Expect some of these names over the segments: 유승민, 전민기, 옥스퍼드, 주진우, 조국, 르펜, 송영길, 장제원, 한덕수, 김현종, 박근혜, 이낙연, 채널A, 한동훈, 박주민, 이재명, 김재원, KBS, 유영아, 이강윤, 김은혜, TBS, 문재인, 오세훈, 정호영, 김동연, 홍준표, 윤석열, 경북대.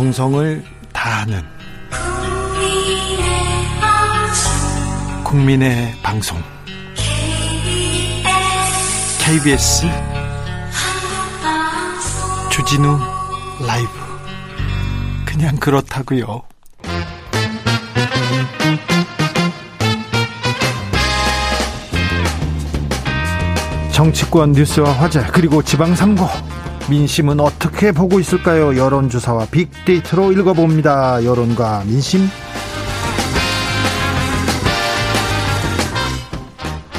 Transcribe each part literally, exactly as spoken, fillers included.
정성을 다하는 국민의 방송 케이비에스 주진우 라이브. 그냥 그렇다고요. 정치권 뉴스와 화제, 그리고 지방선거 민심은 어떻게 보고 있을까요? 여론조사와 빅데이터로 읽어봅니다. 여론과 민심.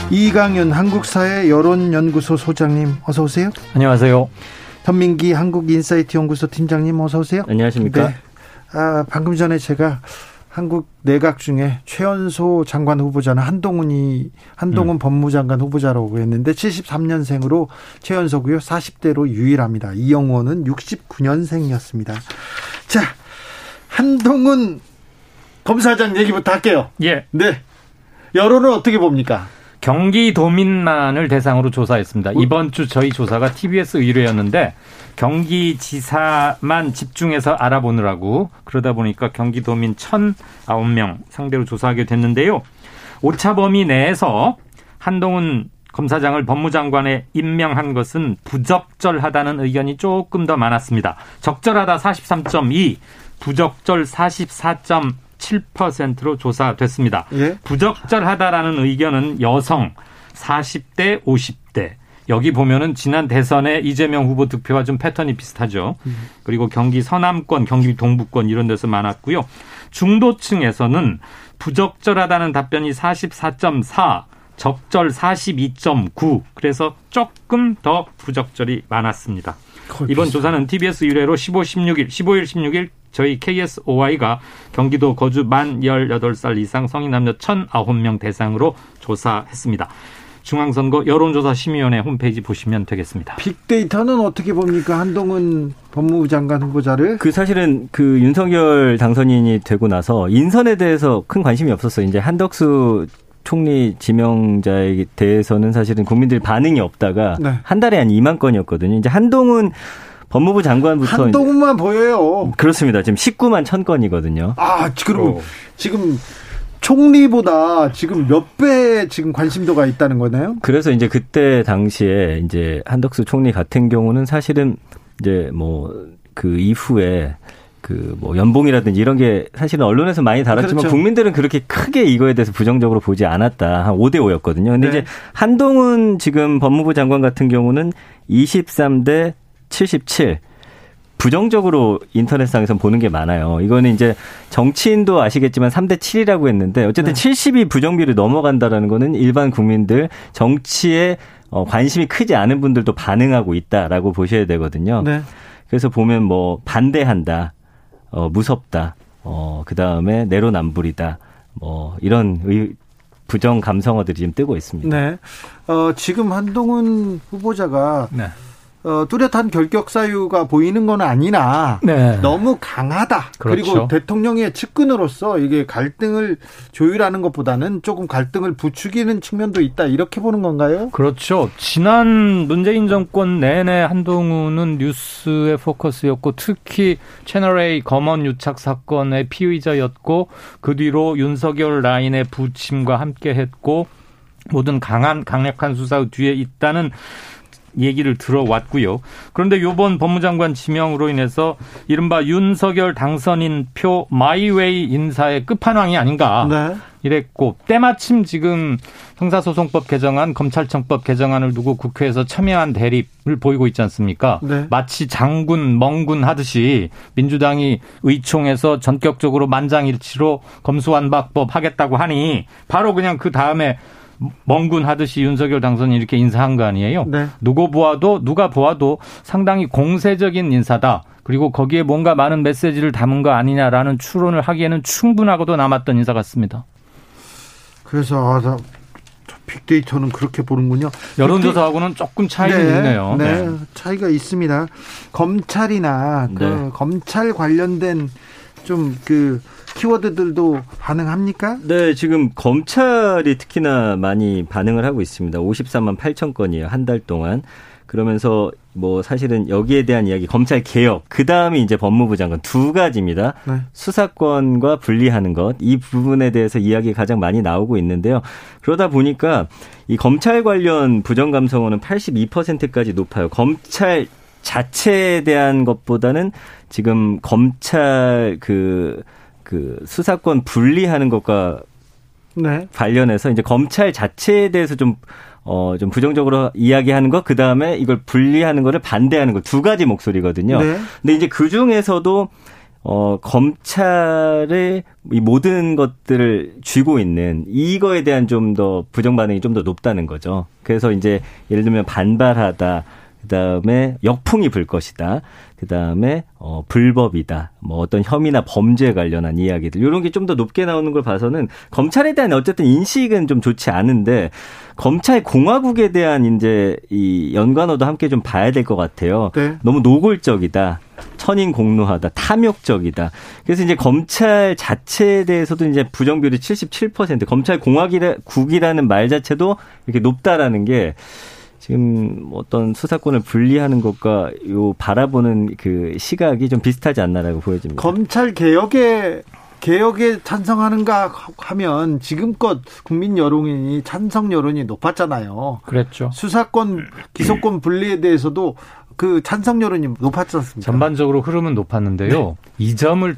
이강윤 한국사회여론연구소 소장님 어서 오세요. 안녕하세요. 전민기 한국인사이트연구소 팀장님 어서 오세요. 안녕하십니까. 네. 아, 방금 전에 제가 한국 내각 중에 최연소 장관 후보자는 한동훈이 한동훈 음. 법무장관 후보자라고 했는데 칠십삼 년생으로 최연소고요. 사십 대로 유일합니다. 이영호는 육십구 년생이었습니다. 자, 한동훈 검사장 얘기부터 할게요. 예. 네. 여론은 어떻게 봅니까? 경기도민만을 대상으로 조사했습니다. 이번 주 저희 조사가 티비에스 의뢰였는데 경기지사만 집중해서 알아보느라고, 그러다 보니까 경기도민 천구 명 상대로 조사하게 됐는데요. 오차 범위 내에서 한동훈 검사장을 법무장관에 임명한 것은 부적절하다는 의견이 조금 더 많았습니다. 적절하다 사십삼 점 이, 부적절 사십사 점 칠 퍼센트로 조사됐습니다. 예? 부적절하다라는 의견은 여성 사십 대, 오십 대. 여기 보면은 지난 대선의 이재명 후보 득표와 좀 패턴이 비슷하죠. 음. 그리고 경기 서남권, 경기 동부권 이런 데서 많았고요. 중도층에서는 부적절하다는 답변이 사십사 점 사, 적절 사십이 점 구. 그래서 조금 더 부적절이 많았습니다. 이번 비슷해. 조사는 티비에스 의뢰로 십오, 십육 일, 십오 일, 십육 일 저희 케이에스오아이가 경기도 거주 만 열여덟 살 이상 성인 남녀 천구 명 대상으로 조사했습니다. 중앙선거 여론조사심의위원회 홈페이지 보시면 되겠습니다. 빅데이터는 어떻게 봅니까? 한동훈 법무부 장관 후보자를? 그 사실은 그 윤석열 당선인이 되고 나서 인선에 대해서 큰 관심이 없었어요. 이제 한덕수 총리 지명자에 대해서는 사실은 국민들 반응이 없다가 네. 한 달에 한 이만 건이었거든요. 이제 한동훈 법무부 장관부터. 한동훈만 보여요. 그렇습니다. 지금 십구만 천 건이거든요. 아, 그럼 어. 지금 총리보다 지금 몇 배 지금 관심도가 있다는 거네요? 그래서 이제 그때 당시에 이제 한덕수 총리 같은 경우는 사실은 이제 뭐 그 이후에 그 뭐 연봉이라든지 이런 게 사실은 언론에서 많이 다뤘지만 그렇죠. 국민들은 그렇게 크게 이거에 대해서 부정적으로 보지 않았다. 한 오 대 오였거든요. 근데 네. 이제 한동훈 지금 법무부 장관 같은 경우는 이십삼 대 칠십칠. 부정적으로 인터넷상에서 보는 게 많아요. 이거는 이제 정치인도 아시겠지만 삼 대 칠이라고 했는데 어쨌든 네. 칠십이 부정비로 넘어간다라는 거는 일반 국민들 정치에 관심이 크지 않은 분들도 반응하고 있다라고 보셔야 되거든요. 네. 그래서 보면 뭐 반대한다, 어, 무섭다, 어, 그 다음에 내로남불이다, 뭐 이런 의, 부정 감성어들이 지금 뜨고 있습니다. 네. 어, 지금 한동훈 후보자가 네. 어, 뚜렷한 결격 사유가 보이는 건 아니나 네. 너무 강하다. 그렇죠. 그리고 대통령의 측근으로서 이게 갈등을 조율하는 것보다는 조금 갈등을 부추기는 측면도 있다. 이렇게 보는 건가요? 그렇죠. 지난 문재인 정권 내내 한동훈은 뉴스의 포커스였고 특히 채널A 검언 유착 사건의 피의자였고 그 뒤로 윤석열 라인의 부침과 함께했고 모든 강한 강력한 수사 뒤에 있다는 얘기를 들어왔고요. 그런데 이번 법무장관 지명으로 인해서 이른바 윤석열 당선인 표 마이웨이 인사의 끝판왕이 아닌가 네. 이랬고 때마침 지금 형사소송법 개정안, 검찰청법 개정안을 두고 국회에서 첨예한 대립을 보이고 있지 않습니까? 네. 마치 장군, 멍군 하듯이 민주당이 의총에서 전격적으로 만장일치로 검수완박법 하겠다고 하니 바로 그냥 그 다음에 멍군 하듯이 윤석열 당선이 이렇게 인사한 거 아니에요. 네. 누구 보아도 누가 보아도 상당히 공세적인 인사다. 그리고 거기에 뭔가 많은 메시지를 담은 거 아니냐라는 추론을 하기에는 충분하고도 남았던 인사 같습니다. 그래서 아, 빅데이터는 그렇게 보는군요. 여론조사하고는 조금 차이가 네. 있네요. 네. 네, 차이가 있습니다. 검찰이나 그 네. 검찰 관련된 좀 그 키워드들도 반응합니까? 네, 지금 검찰이 특히나 많이 반응을 하고 있습니다. 오십사만 팔천 건이에요, 한 달 동안. 그러면서 뭐 사실은 여기에 대한 이야기, 검찰 개혁, 그 다음에 이제 법무부 장관 두 가지입니다. 네. 수사권과 분리하는 것, 이 부분에 대해서 이야기 가장 많이 나오고 있는데요. 그러다 보니까 이 검찰 관련 부정 감성어는 팔십이 퍼센트까지 높아요. 검찰 자체에 대한 것보다는 지금 검찰 그, 그 수사권 분리하는 것과 네. 관련해서 이제 검찰 자체에 대해서 좀 어, 좀 부정적으로 이야기하는 것, 그 다음에 이걸 분리하는 거를 반대하는 것, 두 가지 목소리거든요. 네. 근데 이제 그 중에서도, 어, 검찰의 이 모든 것들을 쥐고 있는 이거에 대한 좀 더 부정 반응이 좀 더 높다는 거죠. 그래서 이제 예를 들면 반발하다, 그 다음에 역풍이 불 것이다, 그 다음에 어, 불법이다, 뭐 어떤 혐의나 범죄에 관련한 이야기들, 이런 게 좀 더 높게 나오는 걸 봐서는 검찰에 대한 어쨌든 인식은 좀 좋지 않은데, 검찰 공화국에 대한 이제 이 연관어도 함께 좀 봐야 될 것 같아요. 네. 너무 노골적이다, 천인공노하다, 탐욕적이다. 그래서 이제 검찰 자체에 대해서도 이제 부정비율이 칠십칠 퍼센트, 검찰 공화국이라는 말 자체도 이렇게 높다라는 게. 지금 어떤 수사권을 분리하는 것과 요 바라보는 그 시각이 좀 비슷하지 않나라고 보여집니다. 검찰 개혁에 개혁에 찬성하는가 하면 지금껏 국민 여론이 찬성 여론이 높았잖아요. 그랬죠. 수사권 기소권 분리에 대해서도 그 찬성 여론이 높았지 않습니까? 전반적으로 흐름은 높았는데요. 네. 이 점을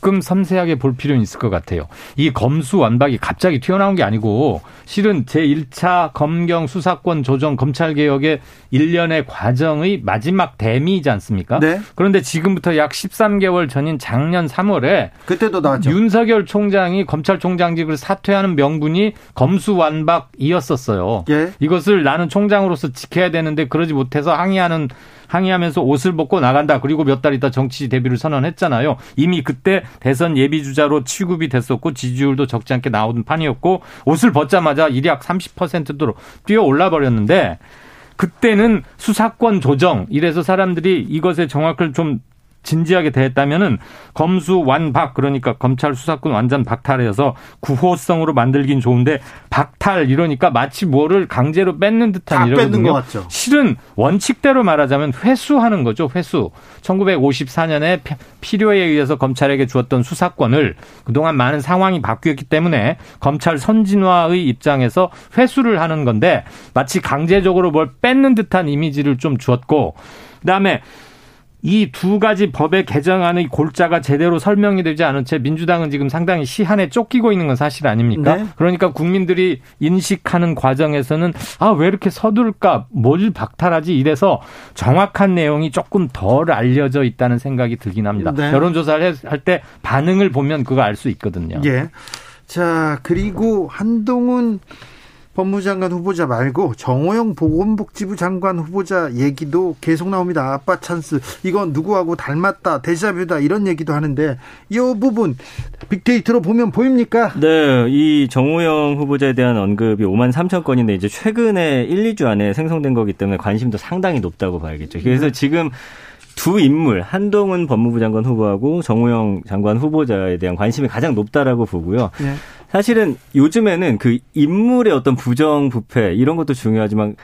조금 섬세하게 볼 필요는 있을 것 같아요. 이 검수완박이 갑자기 튀어나온 게 아니고 실은 제일 차 검경 수사권 조정 검찰개혁의 일련의 과정의 마지막 대미이지 않습니까? 네. 그런데 지금부터 약 십삼 개월 전인 작년 삼월에 그때도 나왔죠. 윤석열 총장이 검찰총장직을 사퇴하는 명분이 검수완박이었었어요. 예. 이것을 나는 총장으로서 지켜야 되는데 그러지 못해서 항의하는 항의하면서 옷을 벗고 나간다. 그리고 몇 달 있다 정치 데뷔를 선언했잖아요. 이미 그때 대선 예비주자로 취급이 됐었고 지지율도 적지 않게 나오던 판이었고 옷을 벗자마자 일약 삼십 퍼센트로 뛰어 올라버렸는데 그때는 수사권 조정 이래서 사람들이 이것의 정확을 좀 진지하게 대했다면은 검수 완박 그러니까 검찰 수사권 완전 박탈해서 구호성으로 만들긴 좋은데 박탈 이러니까 마치 뭐를 강제로 뺏는 듯한 이런 뺏는 것 같죠. 실은 원칙대로 말하자면 회수하는 거죠. 회수. 천구백오십사 년에 필요에 의해서 검찰에게 주었던 수사권을 그동안 많은 상황이 바뀌었기 때문에 검찰 선진화의 입장에서 회수를 하는 건데 마치 강제적으로 뭘 뺏는 듯한 이미지를 좀 주었고 그다음에 이 두 가지 법의 개정안의 골자가 제대로 설명이 되지 않은 채 민주당은 지금 상당히 시한에 쫓기고 있는 건 사실 아닙니까? 네. 그러니까 국민들이 인식하는 과정에서는 아, 왜 이렇게 서둘까? 뭘 박탈하지? 이래서 정확한 내용이 조금 덜 알려져 있다는 생각이 들긴 합니다. 네. 여론조사를 할 때 반응을 보면 그거 알 수 있거든요. 예. 자, 그리고 한동훈 법무장관 후보자 말고 정호영 보건복지부 장관 후보자 얘기도 계속 나옵니다. 아빠 찬스, 이건 누구하고 닮았다, 데자뷰다 이런 얘기도 하는데 이 부분 빅데이터로 보면 보입니까? 네, 이 정호영 후보자에 대한 언급이 오만 삼천 건인데 이제 최근에 일, 이 주 안에 생성된 거기 때문에 관심도 상당히 높다고 봐야겠죠. 그래서 네. 지금 두 인물, 한동훈 법무부 장관 후보하고 정호영 장관 후보자에 대한 관심이 가장 높다라고 보고요. 네. 사실은 요즘에는 그 인물의 어떤 부정부패 이런 것도 중요하지만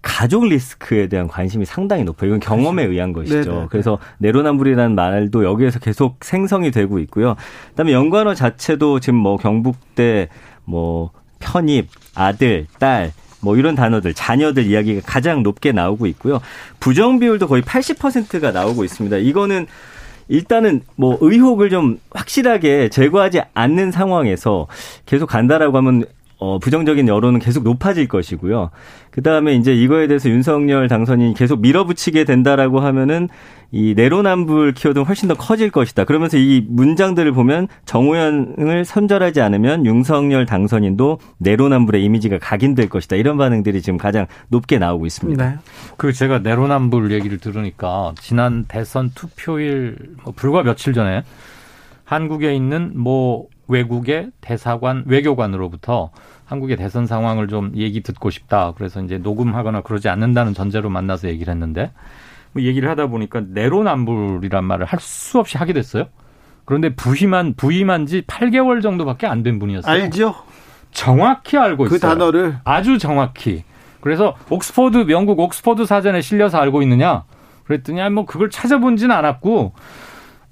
가족 리스크에 대한 관심이 상당히 높아요. 이건 경험에 의한 것이죠. 네네. 그래서 내로남불이라는 말도 여기에서 계속 생성이 되고 있고요. 그다음에 연관어 자체도 지금 뭐 경북대, 뭐 편입, 아들, 딸, 뭐 이런 단어들, 자녀들 이야기가 가장 높게 나오고 있고요. 부정 비율도 거의 팔십 퍼센트가 나오고 있습니다. 이거는 일단은 뭐 의혹을 좀 확실하게 제거하지 않는 상황에서 계속 간다라고 하면 어 부정적인 여론은 계속 높아질 것이고요. 그다음에 이제 이거에 대해서 윤석열 당선인이 계속 밀어붙이게 된다라고 하면은 이 내로남불 키워드는 훨씬 더 커질 것이다. 그러면서 이 문장들을 보면 정호영을 선절하지 않으면 윤석열 당선인도 내로남불의 이미지가 각인될 것이다. 이런 반응들이 지금 가장 높게 나오고 있습니다. 네. 그 제가 내로남불 얘기를 들으니까 지난 대선 투표일 뭐 불과 며칠 전에 한국에 있는 뭐 외국의 대사관, 외교관으로부터 한국의 대선 상황을 좀 얘기 듣고 싶다. 그래서 이제 녹음하거나 그러지 않는다는 전제로 만나서 얘기를 했는데 뭐 얘기를 하다 보니까 내로남불이란 말을 할 수 없이 하게 됐어요. 그런데 부임한, 부임한 지 팔 개월 정도밖에 안 된 분이었어요. 알죠? 정확히 알고 그 있어요. 그 단어를. 아주 정확히. 그래서 옥스퍼드, 영국 옥스퍼드 사전에 실려서 알고 있느냐? 그랬더니 뭐 그걸 찾아본지는 않았고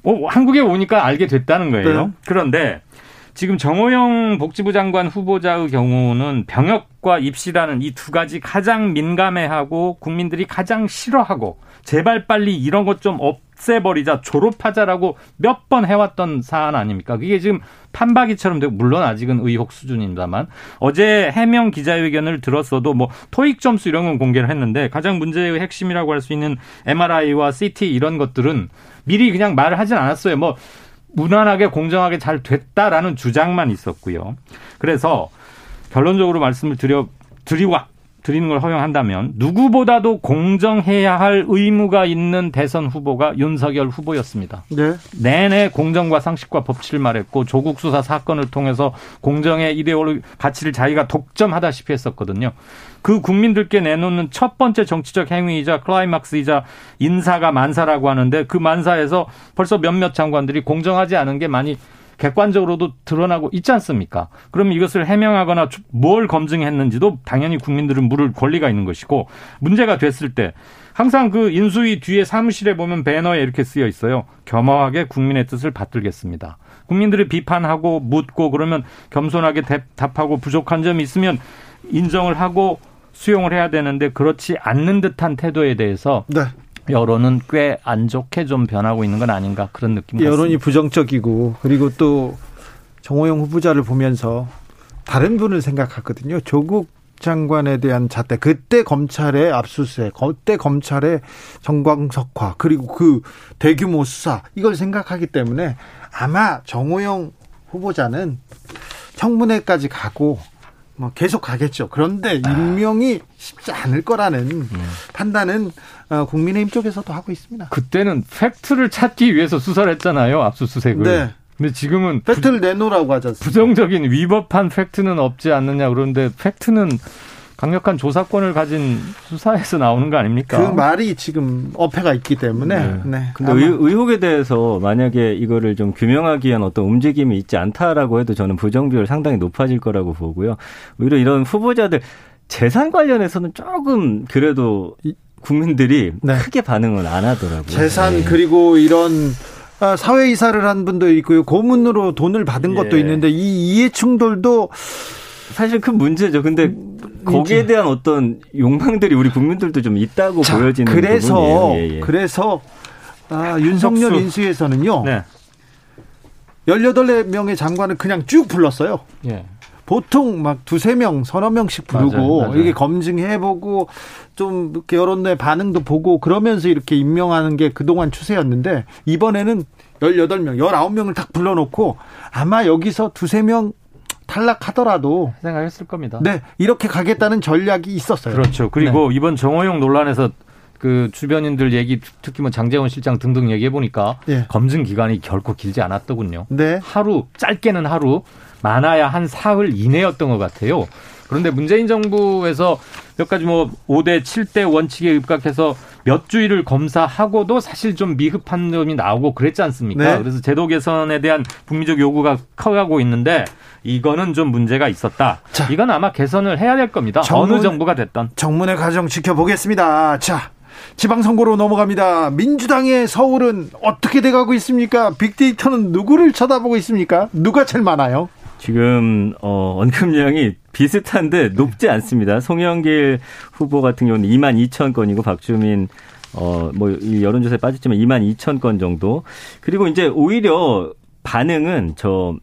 어, 한국에 오니까 알게 됐다는 거예요. 네. 그런데 지금 정호영 복지부 장관 후보자의 경우는 병역과 입시라는 이 두 가지 가장 민감해하고 국민들이 가장 싫어하고 제발 빨리 이런 것 좀 없애버리자, 졸업하자라고 몇 번 해왔던 사안 아닙니까? 그게 지금 판박이처럼 되고, 물론 아직은 의혹 수준입니다만, 어제 해명 기자회견을 들었어도 뭐 토익 점수 이런 건 공개를 했는데 가장 문제의 핵심이라고 할 수 있는 엠알아이와 씨티 이런 것들은 미리 그냥 말을 하진 않았어요. 뭐 무난하게 공정하게 잘 됐다라는 주장만 있었고요. 그래서 결론적으로 말씀을 드려, 드리고 드리는 걸 허용한다면 누구보다도 공정해야 할 의무가 있는 대선 후보가 윤석열 후보였습니다. 네. 내내 공정과 상식과 법치를 말했고 조국 수사 사건을 통해서 공정의 이데올로기 가치를 자기가 독점하다시피 했었거든요. 그 국민들께 내놓는 첫 번째 정치적 행위이자 클라이막스이자 인사가 만사라고 하는데 그 만사에서 벌써 몇몇 장관들이 공정하지 않은 게 많이 객관적으로도 드러나고 있지 않습니까? 그럼 이것을 해명하거나 뭘 검증했는지도 당연히 국민들은 물을 권리가 있는 것이고 문제가 됐을 때 항상 그 인수위 뒤에 사무실에 보면 배너에 이렇게 쓰여 있어요. 겸허하게 국민의 뜻을 받들겠습니다. 국민들을 비판하고 묻고 그러면 겸손하게 답하고 부족한 점이 있으면 인정을 하고 수용을 해야 되는데 그렇지 않는 듯한 태도에 대해서 네. 여론은 꽤 안 좋게 좀 변하고 있는 건 아닌가 그런 느낌 같습니다. 여론이 부정적이고 그리고 또 정호영 후보자를 보면서 다른 분을 생각했거든요. 조국 장관에 대한 잣대. 그때 검찰의 압수수색, 그때 검찰의 정광석화 그리고 그 대규모 수사 이걸 생각하기 때문에 아마 정호영 후보자는 청문회까지 가고 뭐 계속 가겠죠. 그런데 임명이 쉽지 않을 거라는 음. 판단은 국민의힘 쪽에서도 하고 있습니다. 그때는 팩트를 찾기 위해서 수사를 했잖아요. 압수수색을. 네. 근데 지금은 팩트를 부, 내놓으라고 하지 않습니까? 부정적인 위법한 팩트는 없지 않느냐. 그런데 팩트는 강력한 조사권을 가진 수사에서 나오는 거 아닙니까? 그 말이 지금 어폐가 있기 때문에. 네. 근데 네. 의혹에 대해서 만약에 이거를 좀 규명하기 위한 어떤 움직임이 있지 않다라고 해도 저는 부정 비율 상당히 높아질 거라고 보고요. 오히려 이런 후보자들 재산 관련해서는 조금 그래도 국민들이 네. 크게 반응은 안 하더라고요. 재산 네. 그리고 이런 사회 이사를 한 분도 있고요. 고문으로 돈을 받은 예. 것도 있는데 이 이해 충돌도 사실 큰 문제죠. 근데 거기에 대한 어떤 욕망들이 우리 국민들도 좀 있다고 자, 보여지는 그래서, 부분이에요. 예, 예. 그래서 아, 윤석열 덕수. 인수위에서는요. 네. 열여덟 명의 장관을 그냥 쭉 불렀어요. 예. 보통 막 두세 명, 서너 명씩 부르고 맞아요, 맞아요. 이게 검증해보고 좀 이렇게 여론의 반응도 보고 그러면서 이렇게 임명하는 게 그동안 추세였는데 이번에는 열여덟 명, 열아홉 명을 딱 불러놓고 아마 여기서 두세 명 탈락하더라도 생각했을 겁니다. 네, 이렇게 가겠다는 전략이 있었어요. 그렇죠. 그리고 네. 이번 정호영 논란에서 그 주변인들 얘기, 특히 뭐 장제원 실장 등등 얘기해 보니까 네. 검증 기간이 결코 길지 않았더군요. 네, 하루 짧게는 하루, 많아야 한 사흘 이내였던 것 같아요. 그런데 문재인 정부에서 몇 가지 뭐 오 대 칠 대 원칙에 입각해서 몇 주일을 검사하고도 사실 좀 미흡한 점이 나오고 그랬지 않습니까? 네. 그래서 제도 개선에 대한 국민적 요구가 커가고 있는데 이거는 좀 문제가 있었다. 자, 이건 아마 개선을 해야 될 겁니다. 정문, 어느 정부가 됐던. 정문의 과정 지켜보겠습니다. 자, 지방선거로 넘어갑니다. 민주당의 서울은 어떻게 돼가고 있습니까? 빅데이터는 누구를 쳐다보고 있습니까? 누가 제일 많아요? 지금 어, 언급량이 비슷한데 높지 않습니다. 송영길 후보 같은 경우는 이만 이천 건이고 박주민 어, 뭐 이 여론조사에 빠졌지만 이만 이천 건 정도. 그리고 이제 오히려 반응은 저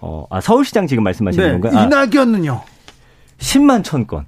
어, 아, 서울시장 지금 말씀하시는 네, 건가요? 이낙연은요? 아, 십만 천 건.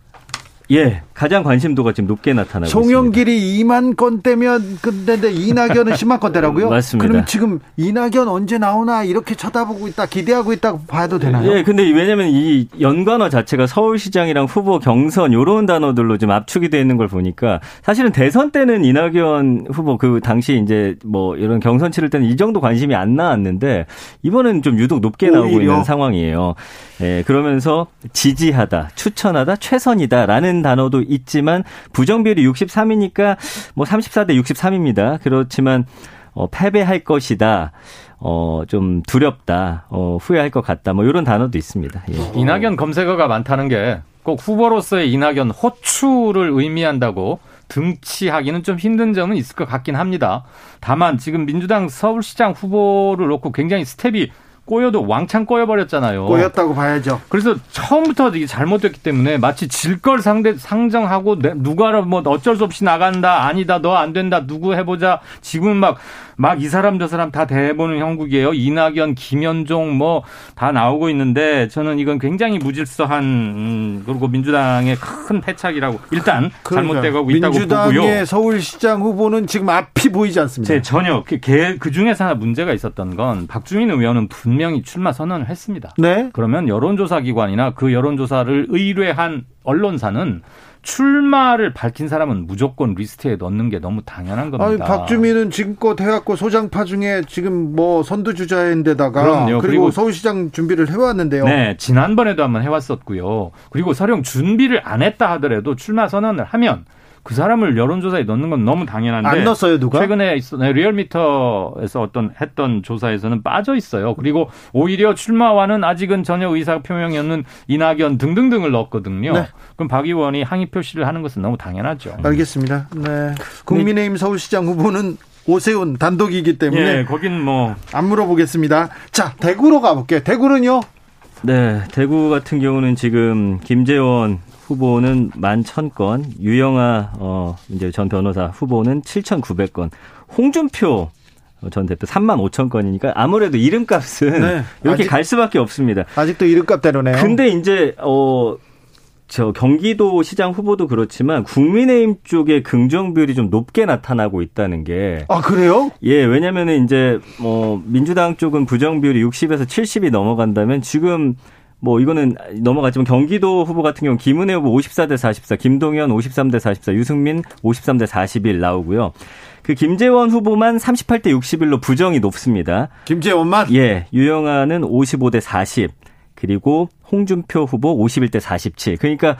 예, 가장 관심도가 지금 높게 나타나고 송영길이 있습니다. 송영길이 이만 건대면 근데 이낙연은 십만 건대라고요? 맞습니다. 그럼 지금 이낙연 언제 나오나 이렇게 쳐다보고 있다, 기대하고 있다고 봐도 되나요? 예, 근데 왜냐하면 이 연관어 자체가 서울시장이랑 후보 경선 이런 단어들로 좀 압축이 되어 있는 걸 보니까 사실은 대선 때는 이낙연 후보 그 당시 이제 뭐 이런 경선 치를 때는 이 정도 관심이 안 나왔는데 이번에는 좀 유독 높게 오히려. 나오고 있는 상황이에요. 예, 그러면서 지지하다, 추천하다, 최선이다라는 단어도 있지만 부정비율이 육십삼이니까 뭐 삼십사 대 육십삼입니다. 그렇지만 어, 패배할 것이다. 어, 좀 두렵다. 어, 후회할 것 같다. 뭐 이런 단어도 있습니다. 예. 이낙연 검색어가 많다는 게 꼭 후보로서의 이낙연 호추를 의미한다고 등치하기는 좀 힘든 점은 있을 것 같긴 합니다. 다만 지금 민주당 서울시장 후보를 놓고 굉장히 스텝이 꼬여도 왕창 꼬여버렸잖아요. 꼬였다고 봐야죠. 그래서 처음부터 이게 잘못됐기 때문에 마치 질 걸 상대 상정하고 누가라 뭐 어쩔 수 없이 나간다, 아니다, 너 안 된다, 누구 해보자. 지금은 막 막 이 사람 저 사람 다 대해보는 형국이에요. 이낙연, 김현종 뭐 다 나오고 있는데 저는 이건 굉장히 무질서한 음, 그리고 민주당의 큰 패착이라고 일단 잘못되고 있다고 보고요. 민주당의 서울시장 후보는 지금 앞이 보이지 않습니다. 네, 전혀. 그, 그 중에서 하나 문제가 있었던 건 박주민 의원은 분명히 출마 선언을 했습니다. 네. 그러면 여론조사기관이나 그 여론조사를 의뢰한 언론사는 출마를 밝힌 사람은 무조건 리스트에 넣는 게 너무 당연한 겁니다. 아니, 박주민은 지금껏 해갖고 소장파 중에 지금 뭐 선두주자인데다가 그럼요. 그리고, 그리고 서울시장 준비를 해왔는데요. 네, 지난번에도 한번 해왔었고요. 그리고 설령 준비를 안 했다 하더라도 출마 선언을 하면 그 사람을 여론조사에 넣는 건 너무 당연한데 안 넣었어요, 누가? 최근에 리얼미터에서 어떤 했던 조사에서는 빠져 있어요. 그리고 오히려 출마와는 아직은 전혀 의사 표명이 없는 이낙연 등등등을 넣었거든요. 네. 그럼 박 의원이 항의 표시를 하는 것은 너무 당연하죠. 알겠습니다. 네. 국민의힘 서울시장 후보는 오세훈 단독이기 때문에 예, 거긴 뭐 안 물어보겠습니다. 자, 대구로 가볼게요. 대구는요? 네, 대구 같은 경우는 지금 김재원 후보는 만 천 건, 유영아 어, 이제 전 변호사 후보는 칠천구백 건, 홍준표 전 대표 삼만 오천 건이니까 아무래도 이름값은 네, 이렇게 아직, 갈 수밖에 없습니다. 아직도 이름값대로네요. 근데 이제 어, 저 경기도 시장 후보도 그렇지만 국민의힘 쪽의 긍정 비율이 좀 높게 나타나고 있다는 게. 아, 그래요? 예, 왜냐면은 이제 뭐 민주당 쪽은 부정 비율이 육십에서 칠십이 넘어간다면 지금 뭐 이거는 넘어갔지만 경기도 후보 같은 경우 김은혜 후보 오십사 대 사십사, 김동연 오십삼 대 사십사, 유승민 오십삼 대 사십일 나오고요. 그 김재원 후보만 삼십팔 대 육십일로 부정이 높습니다. 김재원만? 예. 유영아는 오십오 대 사십. 그리고 홍준표 후보 오십일 대 사십칠. 그러니까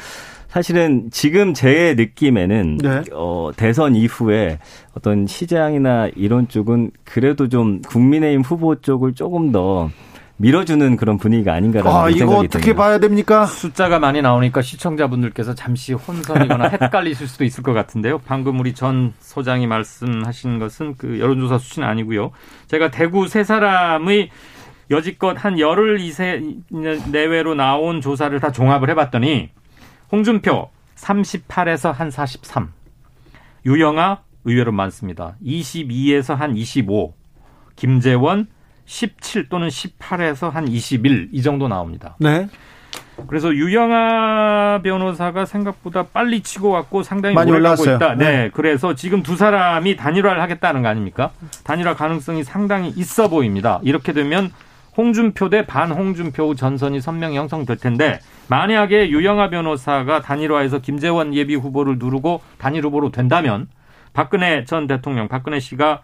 사실은 지금 제 느낌에는 네. 어, 대선 이후에 어떤 시장이나 이런 쪽은 그래도 좀 국민의힘 후보 쪽을 조금 더 밀어주는 그런 분위기가 아닌가라는 아, 생각이 듭니다. 이거 어떻게 됩니다. 봐야 됩니까? 숫자가 많이 나오니까 시청자분들께서 잠시 혼선이거나 헷갈리실 수도 있을 것 같은데요. 방금 우리 전 소장이 말씀하신 것은 그 여론조사 수치는 아니고요. 제가 대구 세 사람의 여지껏 한 열흘 이세 내외로 나온 조사를 다 종합을 해봤더니 홍준표 삼십팔에서 한 사십삼, 유영아 의외로 많습니다. 이십이에서 한 이십오, 김재원 십칠 또는 십팔에서 한 이십일 이 정도 나옵니다. 네. 그래서 유영아 변호사가 생각보다 빨리 치고 왔고 상당히 많이 올라가고 있다. 네. 네. 그래서 지금 두 사람이 단일화를 하겠다는 거 아닙니까? 단일화 가능성이 상당히 있어 보입니다. 이렇게 되면 홍준표 대 반홍준표 전선이 선명히 형성될 텐데 만약에 유영아 변호사가 단일화에서 김재원 예비 후보를 누르고 단일 후보로 된다면 박근혜 전 대통령, 박근혜 씨가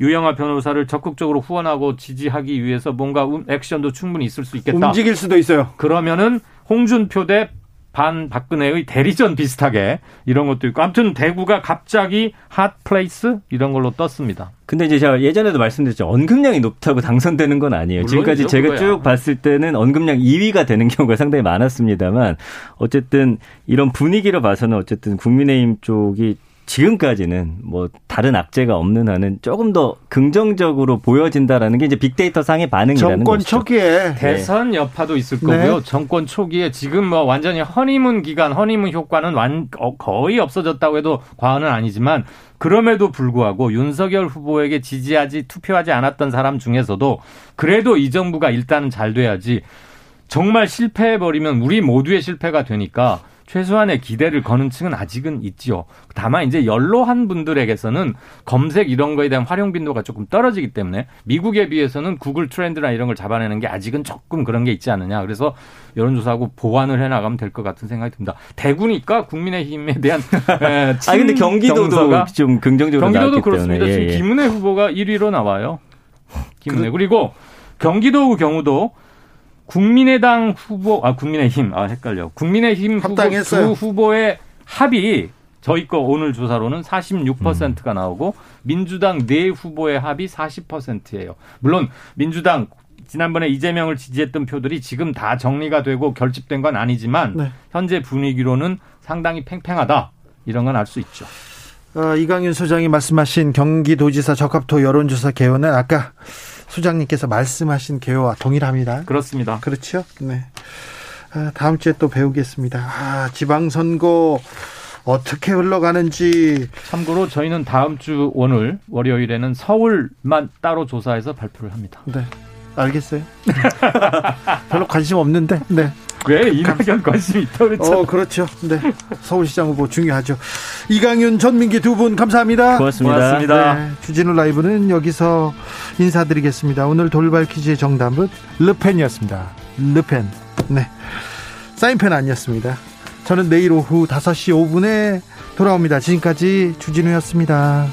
유영아 변호사를 적극적으로 후원하고 지지하기 위해서 뭔가 액션도 충분히 있을 수 있겠다. 움직일 수도 있어요. 그러면은 홍준표 대 반 박근혜의 대리전 비슷하게 이런 것도 있고 아무튼 대구가 갑자기 핫플레이스 이런 걸로 떴습니다. 근데 이제 제가 예전에도 말씀드렸죠. 언급량이 높다고 당선되는 건 아니에요. 지금까지 제가 거야. 쭉 봤을 때는 언급량 이 위가 되는 경우가 상당히 많았습니다만 어쨌든 이런 분위기로 봐서는 어쨌든 국민의힘 쪽이 지금까지는 뭐 다른 악재가 없는 한은 조금 더 긍정적으로 보여진다라는 게 이제 빅데이터 상의 반응이라는 것이죠. 정권 초기에. 대선 여파도 있을 거고요. 네. 정권 초기에 지금 뭐 완전히 허니문 기간, 허니문 효과는 완, 어, 거의 없어졌다고 해도 과언은 아니지만 그럼에도 불구하고 윤석열 후보에게 지지하지 투표하지 않았던 사람 중에서도 그래도 이 정부가 일단은 잘 돼야지 정말 실패해버리면 우리 모두의 실패가 되니까 최소한의 기대를 거는 층은 아직은 있지요. 다만 이제 연로한 분들에게서는 검색 이런 거에 대한 활용 빈도가 조금 떨어지기 때문에 미국에 비해서는 구글 트렌드나 이런 걸 잡아내는 게 아직은 조금 그런 게 있지 않느냐. 그래서 여론조사하고 보완을 해나가면 될 것 같은 생각이 듭니다. 대구니까 국민의힘에 대한 에, 아 근데 경기도도 좀 긍정적으로 나왔기 때문에. 경기도도 그렇습니다. 예, 예. 지금 김은혜 후보가 일 위로 나와요. 김은혜. 그... 그리고 경기도의 경우도 국민의당 후보, 아, 국민의힘, 아, 헷갈려. 국민의힘 합당했어요. 후보 두 후보의 합이 저희 거 오늘 조사로는 사십육 퍼센트가 나오고 민주당 네 후보의 합이 사십 퍼센트예요. 물론 민주당 지난번에 이재명을 지지했던 표들이 지금 다 정리가 되고 결집된 건 아니지만 네. 현재 분위기로는 상당히 팽팽하다. 이런 건 알 수 있죠. 어, 이강윤 소장이 말씀하신 경기도지사 적합토 여론조사 개요는 아까 소장님께서 말씀하신 개요와 동일합니다. 그렇습니다. 그렇죠? 네. 아, 다음 주에 또 배우겠습니다. 아, 지방선거 어떻게 흘러가는지. 참고로 저희는 다음 주 오늘 월요일에는 서울만 따로 조사해서 발표를 합니다. 네. 알겠어요. 별로 관심 없는데. 네. 왜 이낙연 관심이 있다고 그랬죠? 어, 그렇죠. 네. 서울시장 후보 중요하죠. 이강윤, 전민기 두 분 감사합니다. 고맙습니다. 고맙습니다. 네. 주진우 라이브는 여기서 인사드리겠습니다. 오늘 돌발 퀴즈의 정답은 르펜이었습니다. 르펜. 네. 사인펜 아니었습니다. 저는 내일 오후 다섯 시 오 분에 돌아옵니다. 지금까지 주진우였습니다.